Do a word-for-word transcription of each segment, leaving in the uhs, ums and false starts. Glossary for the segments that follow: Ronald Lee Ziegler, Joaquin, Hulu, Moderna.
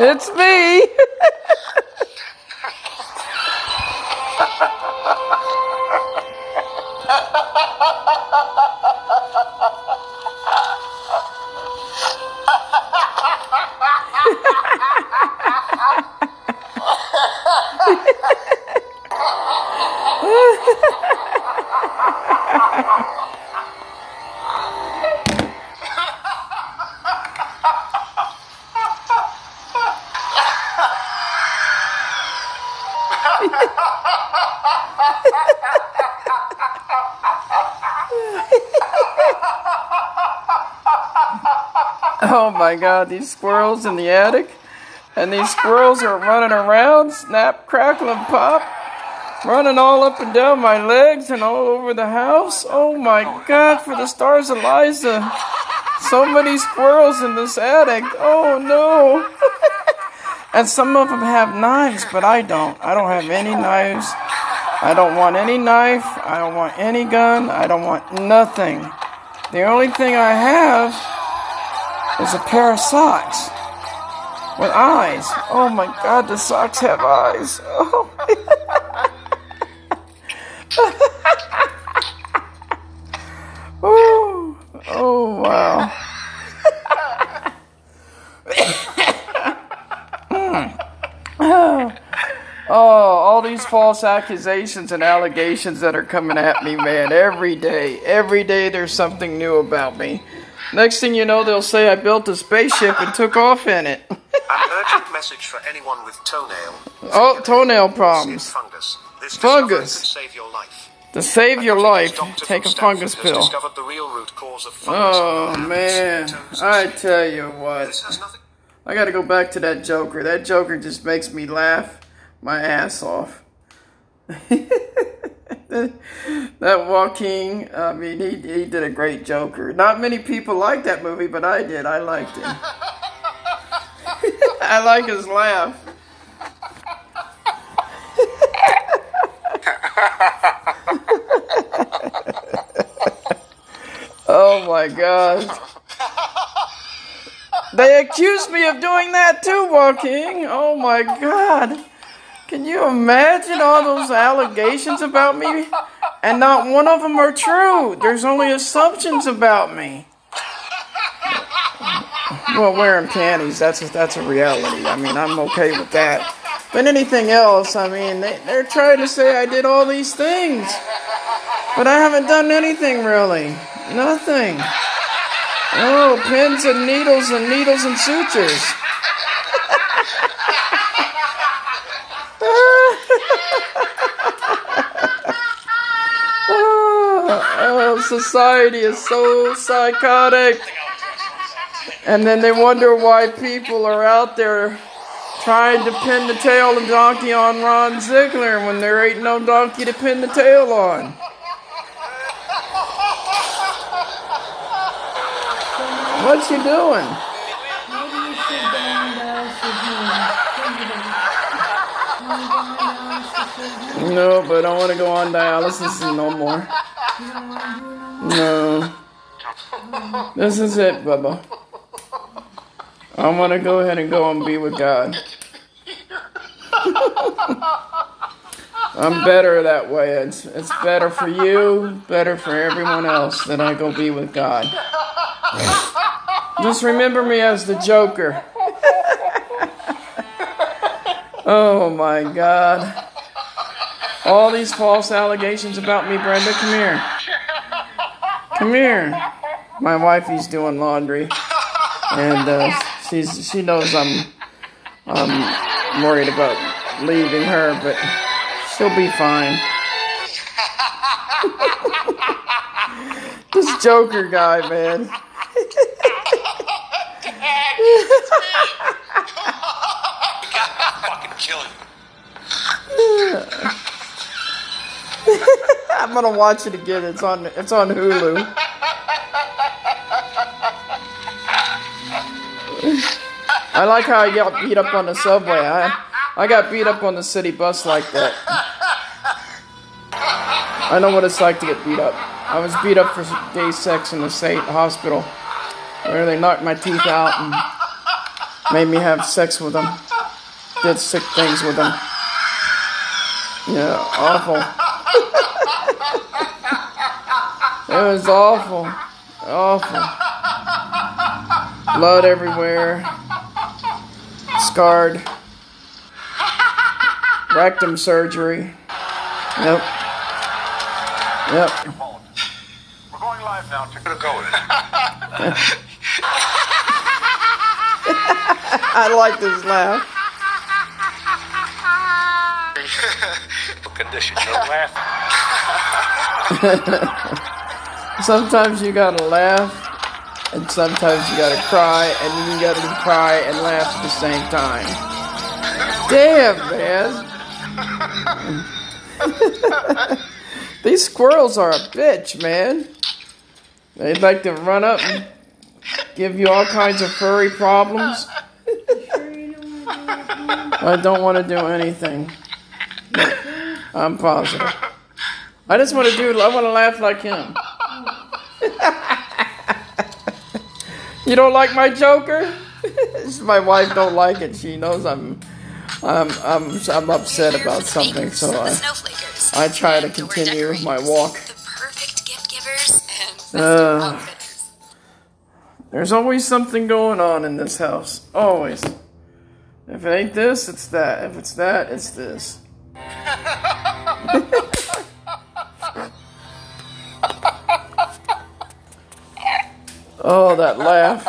It's me. Oh my God, these squirrels in the attic. And these squirrels are running around, snap, crackle, and pop. Running all up and down my legs and all over the house. Oh my God, for the stars, Eliza. So many squirrels in this attic. Oh no. And some of them have knives, but I don't. I don't have any knives. I don't want any knife. I don't want any gun. I don't want nothing. The only thing I have is a pair of socks with eyes. Oh my God, the socks have eyes. Oh. Ooh. Oh wow. Oh, all these false accusations and allegations that are coming at me, man. Every day, every day there's something new about me. Next thing you know, they'll say I built a spaceship and took off in it. An urgent message for anyone with toenail. Oh, toenail problems. Fungus. This fungus. Could save your life. To save your life, take a fungus pill. The real root cause of fungus. Oh, man. I tell you what. I got to go back to that Joker. That Joker just makes me laugh my ass off. That Joaquin, I mean, he, he did a great Joker. Not many people liked that movie, but I did. I liked it. I like his laugh. Oh, my God. They accused me of doing that, too, Joaquin. Oh, my God. Can you imagine all those allegations about me? And not one of them are true. There's only assumptions about me. Well, wearing panties, that's a, that's a reality. I mean, I'm okay with that. But anything else, I mean, they, they're trying to say I did all these things. But I haven't done anything, really. Nothing. Oh, pins and needles and needles and sutures. Oh, society is so psychotic. And then they wonder why people are out there trying to pin the tail of donkey on Ron Ziegler when there ain't no donkey to pin the tail on. What you doing? No, but I don't want to go on dialysis no more. No. This is it, Bubba. I want to go ahead and go and be with God. I'm better that way. It's, it's better for you, better for everyone else that I go be with God. Just remember me as the Joker. Oh, my God. All these false allegations about me, Brenda. Come here. Come here. My wifey's doing laundry. And uh, she's she knows I'm, I'm worried about leaving her, but she'll be fine. This Joker guy, man. Fucking kill him. I'm gonna watch it again. It's on. It's on Hulu. I like how I got beat up on the subway. I I got beat up on the city bus like that. I know what it's like to get beat up. I was beat up for gay sex in the state hospital, where they knocked my teeth out and made me have sex with them, did sick things with them. Yeah, awful. It was awful, awful. Blood everywhere, scarred, rectum surgery. Yep. Yep. We're going live now. Take it going. I like this laugh. Condition, you're laughing. Sometimes you gotta laugh, and sometimes you gotta cry, and then you gotta cry and laugh at the same time. Damn, man. These squirrels are a bitch, man. They like to run up and give you all kinds of furry problems. I don't want to do anything. I'm positive. I just want to do, I want to laugh like him. You don't like my Joker? My wife don't like it. She knows I'm, I'm, I'm, I'm upset about something, so I, I try to continue my walk. Uh, there's always something going on in this house. Always. If it ain't this, it's that. If it's that, it's this. Oh, that laugh.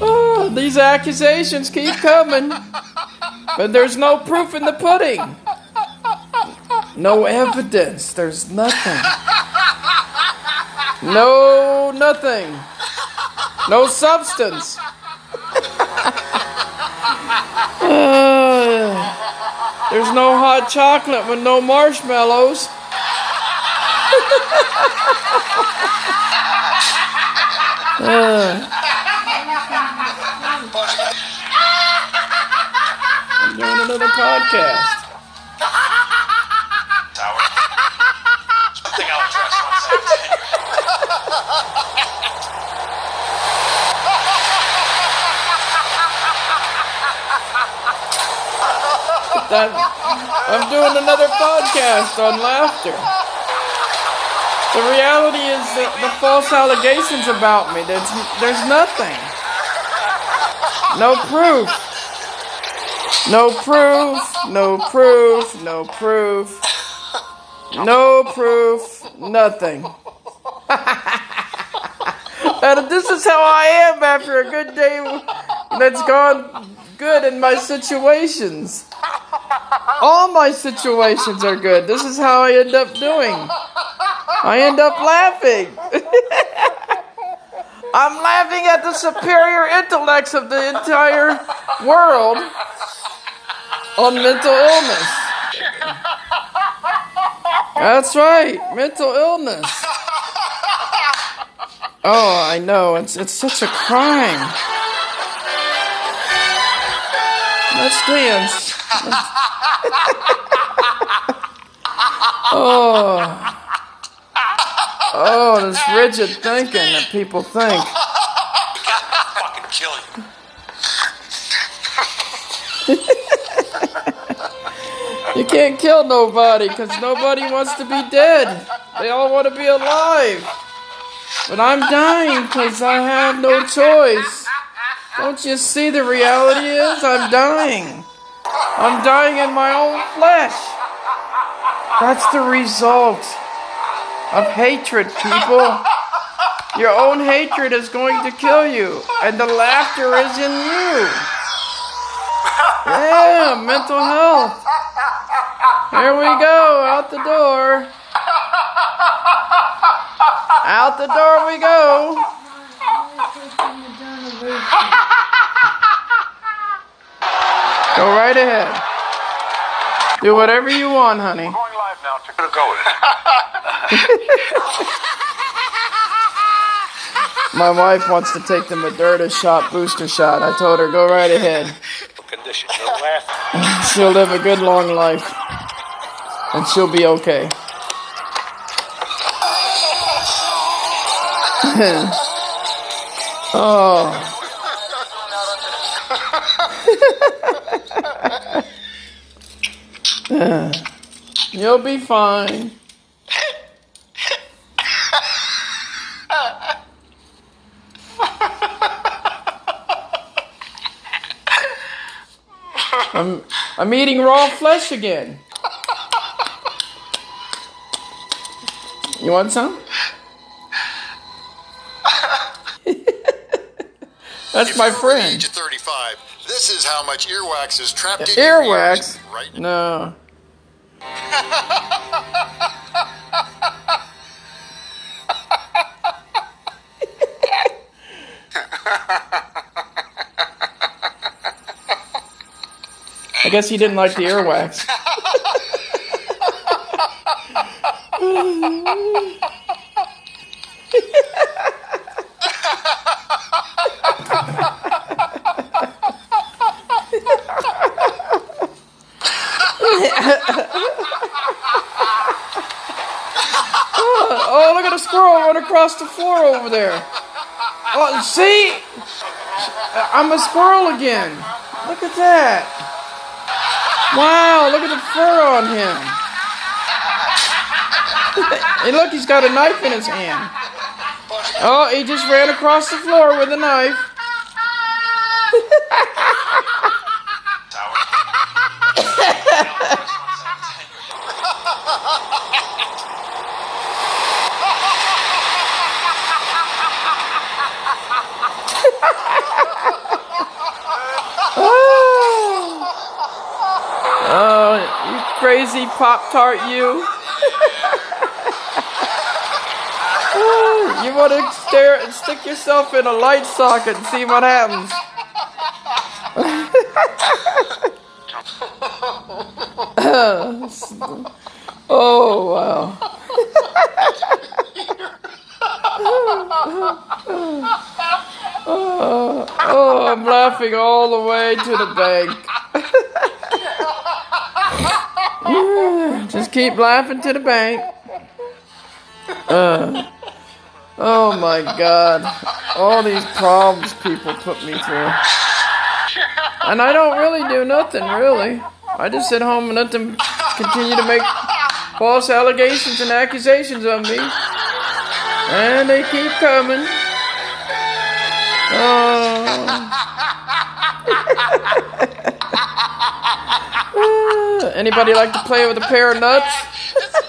Oh, these accusations keep coming, but there's no proof in the pudding. No evidence. There's nothing. No nothing. No substance. uh, there's no hot chocolate with no marshmallows. uh. I'm doing another podcast. I'm, I'm doing another podcast on laughter. The reality is the, the false allegations about me. There's, there's nothing. No proof. No proof. No proof. No proof. No proof. Nothing. And this is how I am after a good day that's gone good in my situations. All my situations are good. This is how I end up doing. I end up laughing. I'm laughing at the superior intellects of the entire world on mental illness. That's right, mental illness. Oh, I know. It's it's such a crime. Let's dance. oh, oh, this rigid thinking that people think. God, I'll fucking kill you. You can't kill nobody because nobody wants to be dead. They all want to be alive. But I'm dying because I have no choice. Don't you see the reality is I'm dying. I'm dying in my own flesh. That's the result of hatred, people. Your own hatred is going to kill you, and the laughter is in you. Yeah, mental health. Here we go, out the door. Out the door we go. Go right ahead. Do whatever you want, honey. We're going live now. Take it going. My wife wants to take the Moderna shot, booster shot. I told her, go right ahead. Condition, you're laughing. She'll live a good long life. and she'll be okay. Oh. You'll be fine. I'm I'm eating raw flesh again. You want some? That's my friend. Age thirty-five. This is how much earwax is trapped in your ears right now. No. I guess he didn't like the earwax. Oh, look at a squirrel run across the floor over there. Oh, see? I'm a squirrel again. Look at that. Wow, look at the fur on him. Hey, look, he's got a knife in his hand. Oh, he just ran across the floor with a knife. Crazy Pop-Tart you. You want to stare and stick yourself in a light socket and see what happens. Oh, wow. Oh, oh, I'm laughing all the way to the bank. Just keep laughing to the bank. Uh, oh my God. All these problems people put me through. And I don't really do nothing, really. I just sit home and let them continue to make false allegations and accusations of me. And they keep coming. Oh. Anybody like to play with a pair of nuts? It's me.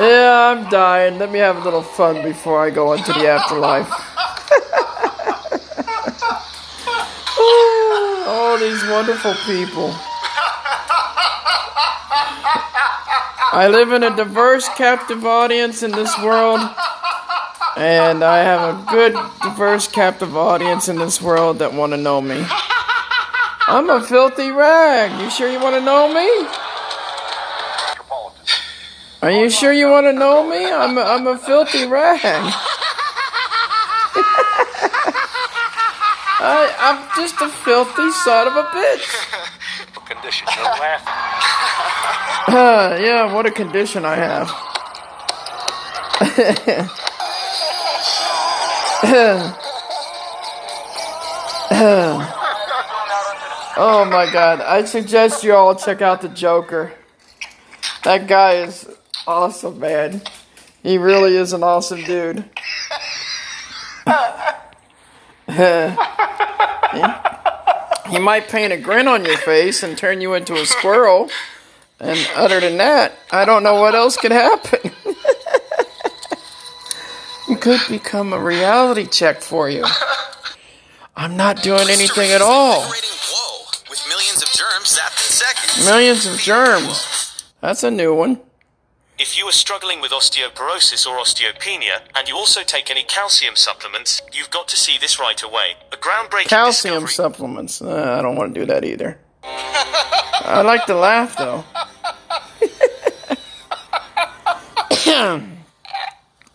Yeah, I'm dying. Let me have a little fun before I go into the afterlife. All these wonderful people. I live in a diverse, captive audience in this world. And I have a good, diverse, captive audience in this world that want to know me. I'm a filthy rag. You sure you want to know me? Are you sure you want to know me? I'm a, I'm a filthy rag. I, I'm just a filthy son of a bitch. What condition you're laughing? Uh, yeah, what a condition I have. Oh my God! I suggest you all check out the Joker. That guy is awesome, man. He really is an awesome dude. He might paint a grin on your face and turn you into a squirrel. And other than that, I don't know what else could happen. It could become a reality check for you. I'm not doing anything at all. With millions of germs, millions of germs. That's a new one. If you are struggling with osteoporosis or osteopenia, and you also take any calcium supplements, you've got to see this right away. A groundbreaking calcium discovery. Supplements. Uh, I don't want to do that either. I like to laugh, though.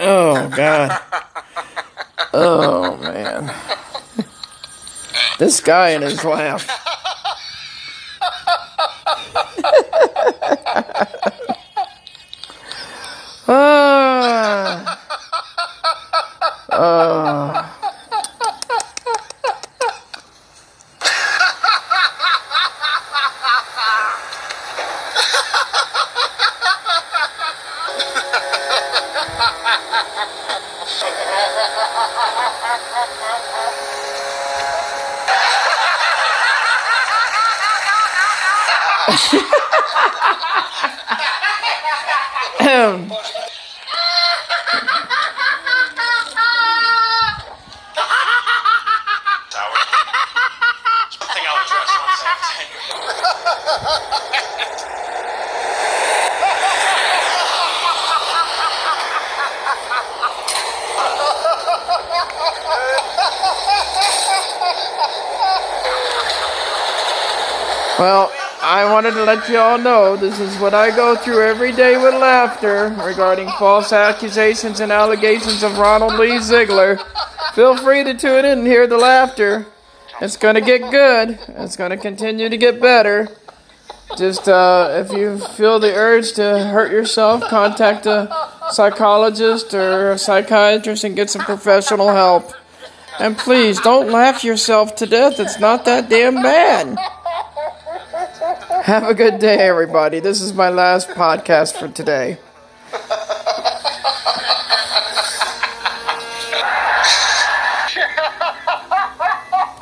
Oh, God. Oh, man. This guy and his laugh. Ah. Oh. Well, I wanted to let you all know this is what I go through every day with laughter regarding false accusations and allegations of Ronald Lee Ziegler. Feel free to tune in and hear the laughter. It's going to get good. It's going to continue to get better. Just uh, if you feel the urge to hurt yourself, contact a psychologist or a psychiatrist and get some professional help. And please, don't laugh yourself to death. It's not that damn bad. Have a good day, everybody. This is my last podcast for today.